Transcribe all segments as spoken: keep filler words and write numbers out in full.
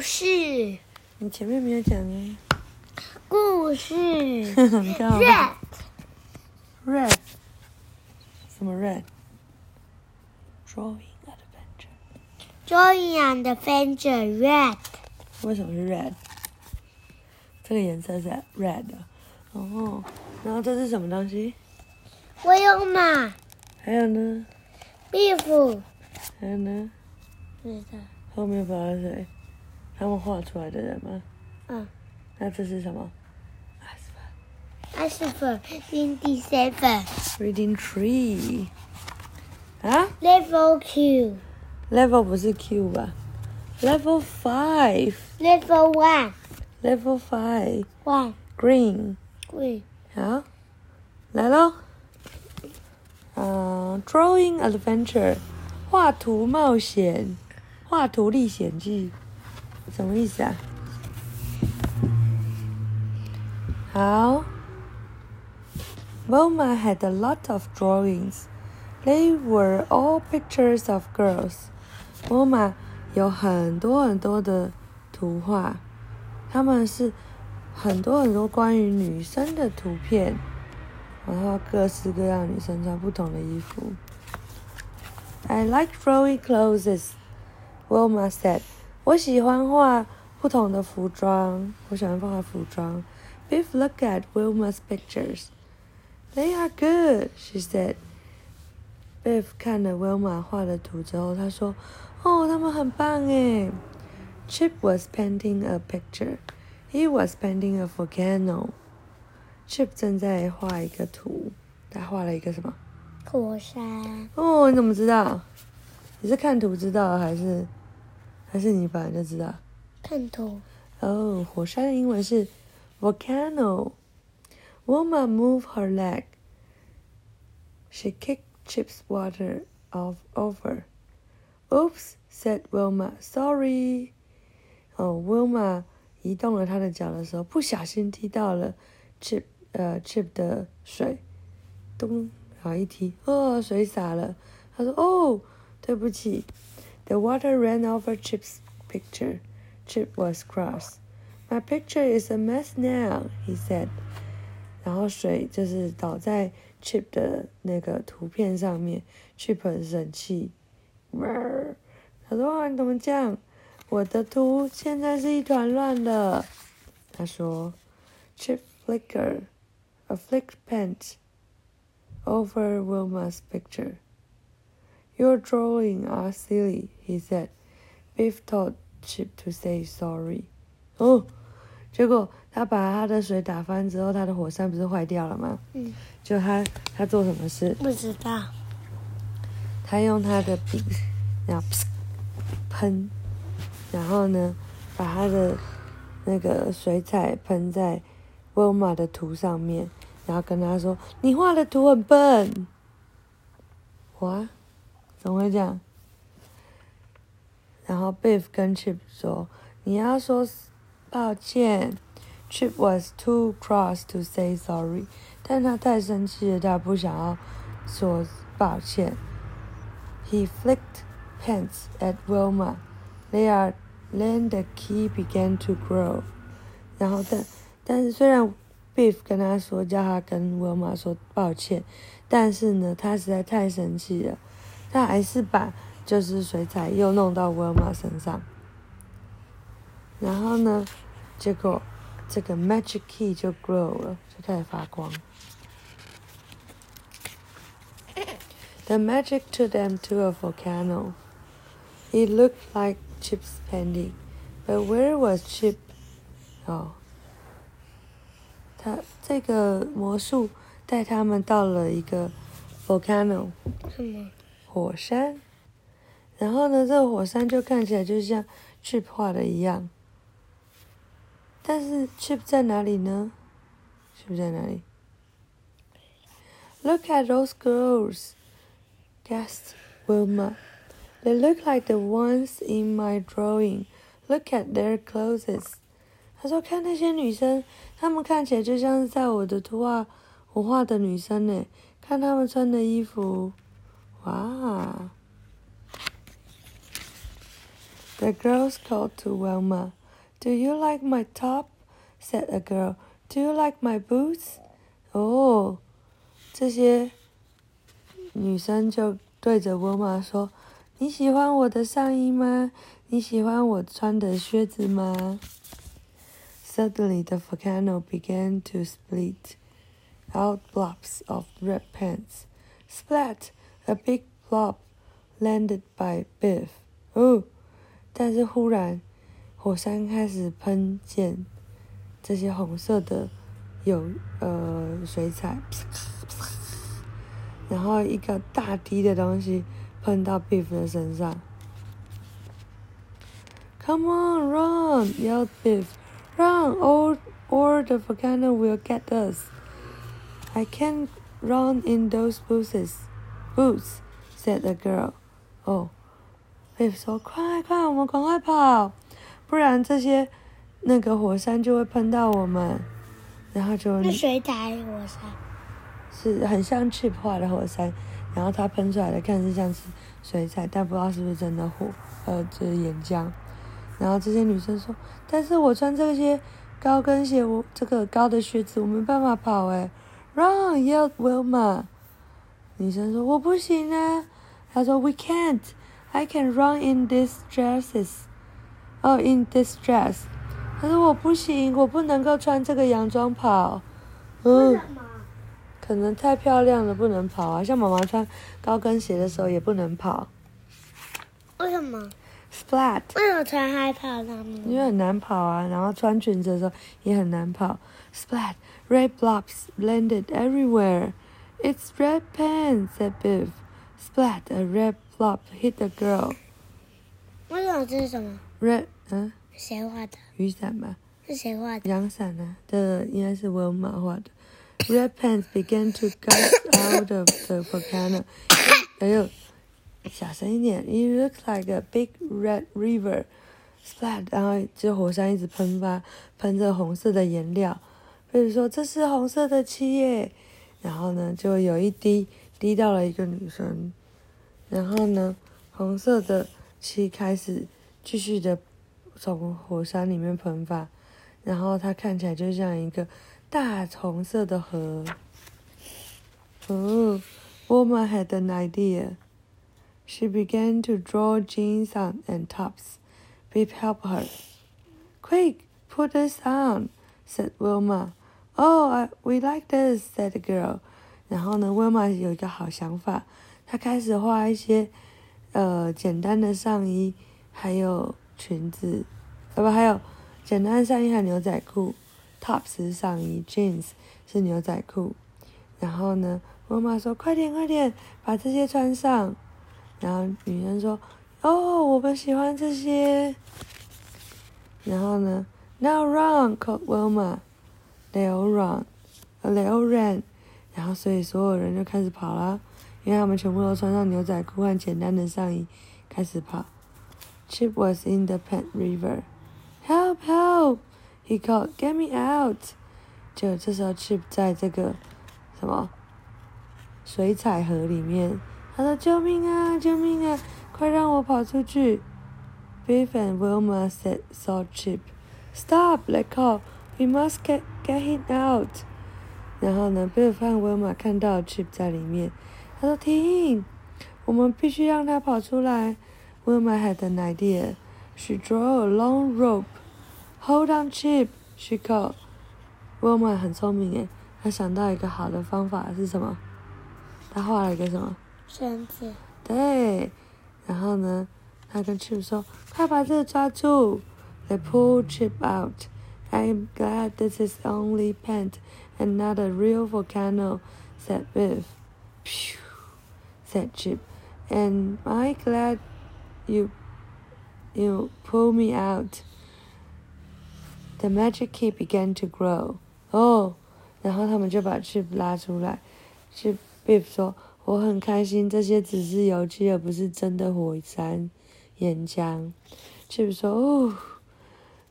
故事，你前面没有讲呢。故事，red red 什么 red？ Drawing an adventure. Drawing an adventure red. 为什么是 red？ 这个颜色是 red 的。哦，然后这是什么东西？Wilma。还有呢 ？Biff。还有呢？不知道。后面不知道是谁，他们画出来的人吗？嗯。那这是什么 ？Asper。Asper Ninety Seven。Reading Tree。啊 ？Level Q。Level 不是 Q 吧 ？Level Five。Level One。Level Five。One。Green。Green。好，来喽。嗯、uh, ，Drawing Adventure， 画图冒险，画图历险记，什么意思啊？好 ，Wilma had a lot of drawings. They were all pictures of girls. Wilma 有很多很多的图画，他们是很多很多关于女生的图片。然后各式各样女生穿不同的衣服。I like drawing clothes, Wilma said. 我喜欢画不同的服装，我喜欢画服装。Biff looked at Wilma's pictures. They are good, she said. Biff 看了 Wilma 画的图之后，他说：“哦，他们很棒耶。” Chip was painting a picture. He was painting a volcano.Chip 正在画一个图，他画了一个什么？火山。哦，你怎么知道？你是看图知道，还是还是你本来就知道？看图。哦，火山的英文是 volcano。Wilma moved her leg. She kicked Chip's water off over. Oops, said Wilma. Sorry. 哦 ，Wilma 移动了她的脚的时候，不小心踢到了 Chip。呃 ，Chip 的水，咚，好一踢，哦，水洒了。他说：“哦，对不起。” The water ran over Chip's picture. Chip was cross. My picture is a mess now, he said. 然后水就是倒在 Chip 的那个图片上面。Chip 很生气，他说：“哇，你怎么这样？我的图现在是一团乱的。”他说 ：“Chip flicker.”A flick paint over Wilma's picture. Your drawings are silly, he said. Biff told Chip to say sorry. 哦，结果他把他的水打翻之后，他的火山不是坏掉了吗？嗯。就他他做什么事？不知道。他用他的笔，然后喷，然后呢，把他的那个水彩喷在Wilma 的图上面。然后跟他说：“你画的图很笨。”哇，怎么会这样？然后 Biff 跟 Chip 说：“你要说抱歉。” Chip was too cross to say sorry， 但他太生气了，他不想要说抱歉。He flicked paints at Wilma. They are then the key began to grow. 然后但但是虽然 Biff 跟他说，叫他跟 Wilma 说抱歉，但是呢，他实在太生气了，他还是把就是水彩又弄到 Wilma 身上。然后呢，结果这个 magic key 就 glow 了，就开始发光。The magic took them to a volcano. It looked like Chip's painting, but where was Chip? 哦。他这个魔术带他们到了一个 volcano， 什么火山，然后呢，这个火山就看起来就像 Chip 画的一样，但是 Chip 在哪里呢 ？Chip 在哪里 ？Look at those girls, gasped Wilma. They look like the ones in my drawing. Look at their clothes.他说：“看那些女生，她们看起来就像是在我的图画我画的女生呢。看她们穿的衣服，哇！” The girls called to Wilma. Do you like my top? Said a girl. Do you like my boots? Oh, 这些女生就对着 Wilma 说，你喜欢我的上衣吗？你喜欢我穿的靴子吗？ Suddenly the volcano began to split out blobs of red pants. Splat! A big blob landed by Biff. Oh!但是忽然，火山开始喷溅这些红色的有呃水彩，然后一个大滴的东西喷到 Biff 的身上。Come on, run! Yelled Biff. Run, or or the volcano will get us. I can't run in those boots. Boots, said the girl. Oh.Biff 说：“快快，我们赶快跑，不然这些那个火山就会喷到我们。”然后就那谁打的火山？是很像 Chip 画的火山，然后它喷出来的看似像是水彩，但不知道是不是真的火，呃，就是岩浆。然后这些女生说：“但是我穿这些高跟鞋，我这个高的靴子，我没办法跑哎。”Run, yelled Wilma. 女生说：“我不行啊。”她说 ：“We can't.I can run in these dresses. Oh, in this dress. 可是我不行，我不能够穿这个洋装跑。嗯，为什么？可能太漂亮了，不能跑啊。像妈妈穿高跟鞋的时候也不能跑。为什么 ？Splat. 为什么穿害怕上面？因为很难跑啊，然后穿裙子的时候也很难跑。Splat. Red blobs landed everywhere. It's red pants, said Biff. Splat. A red.Flop hit the girl. 为什么这是什么 ？Red， 嗯，谁画的？雨伞吧。是谁画的？阳伞啊，这应该是 Wilma 画的。Red pants began to gush out of the volcano. 哎呦，小声一点。It looks like a big red river. Splat， 然后这火山一直喷发，喷着红色的颜料。比如说，这是红色的漆耶。然后呢，就有一滴滴到了一个女生。然后呢，红色的漆开始继续的从火山里面喷发，然后它看起来就像一个大红色的河。Oh, Wilma had an idea. She began to draw jeans on and tops. Biff helped her. Quick, put this on, said Wilma. Oh, I, we like this, said the girl. 然后呢 ，Wilma 有一个好想法。他开始画一些，呃，简单的上衣，还有裙子，啊不，还有简单的上衣和牛仔裤 ，tops 是上衣 ，jeans 是牛仔裤。然后呢，妈妈说：“快点，快点，把这些穿上。”然后女生说：“哦，我们喜欢这些。”然后呢 ，Now run, called Wilma. They all run, they all ran. 然后所以所有人就开始跑啦。因为他们全部都穿上牛仔裤和简单的上衣，开始跑。Chip was in the pant river. Help! Help! He called, "Get me out!" 就这时候 ，Chip 在这个什么水彩河里面，他说：“救命啊！救命啊！快让我跑出去 ！”Biff and Wilma said, saw Chip. "Stop!" They called. "We must get get him out!" 然后呢 ，Biff 和 Wilma 看到 Chip 在里面。他说：“停，我们必须让他跑出来。” Wilma had an idea. She drew a long rope. Hold on, Chip, she called. Wilma 很聪明耶，她想到一个好的方法是什么？她画了一个什么？绳子。对，然后呢，她跟 Chip 说：“快把这个抓住。” They pulled Chip out. I'm glad this is only paint and not a real volcano, said Biff. Phew.said Chip, and I'm glad you, you pulled me out. The magic key began to grow. Oh, 然后他们就把 Chip 拉出来。Chip Biff 说：“我很开心，这些只是油漆，而不是真的火山岩浆。” Chip 说：“哦，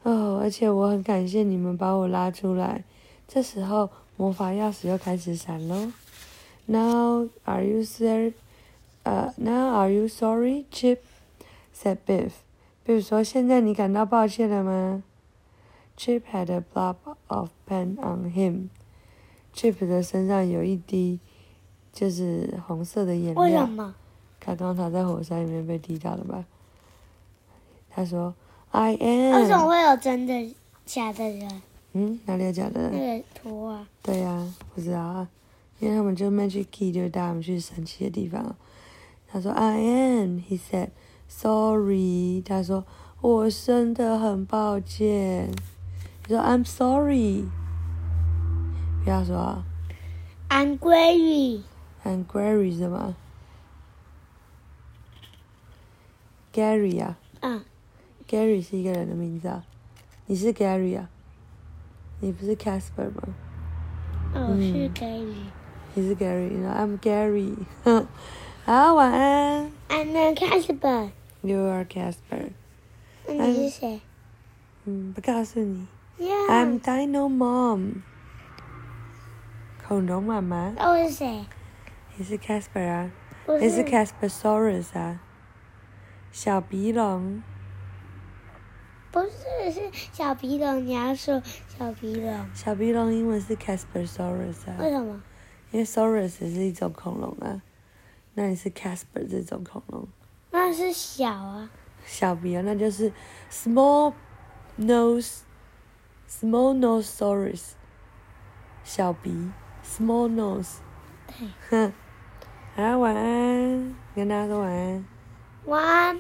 哦，而且我很感谢你们把我拉出来。”这时候，魔法钥匙又开始闪喽。Now are you there?Uh, now, are you sorry, Chip? Said Biff. 比如说，现在你感到抱歉了吗 ？Chip had a blob of paint on him. Chip 的身上有一滴就是红色的颜料。为什么？他刚才在火山里面被滴到了吧？他说 ：“I am。”为什么会有真的假的人？嗯，哪里有假的人？那个图啊。对呀、啊，不知道啊，因为他们就 magic key 就带我们去神奇的地方。他说 ：“I am,” he said. Sorry, 他说我真的很抱歉。他说 I'm sorry。不要说 I'm query。I'm query 是吗 ？Gary 啊。嗯。Gary 是一个人的名字啊。你是 Gary 啊？你不是 Casper 吗？我是 Gary。你是 Gary， 然后 I'm Gary 。好，晚安。I'm a Casper。You are Casper. 你是谁？嗯，不告诉你。Yeah. I'm Dino Mom. 恐龙妈妈。我是谁？你是 Casper 啊？你是 Caspersaurus 啊？小鼻龙。不是，是小鼻龙。你要说小鼻龙。小鼻龙英文是 Caspersaurus 啊？为什么？因为 Saurus 是一种恐龙啊。那你是 Casper 这种恐龙。那是小啊，小鼻啊，那就是 small nose small nosesaurus， 小鼻 small nose。 对。好，晚安，跟大家说晚安。晚安。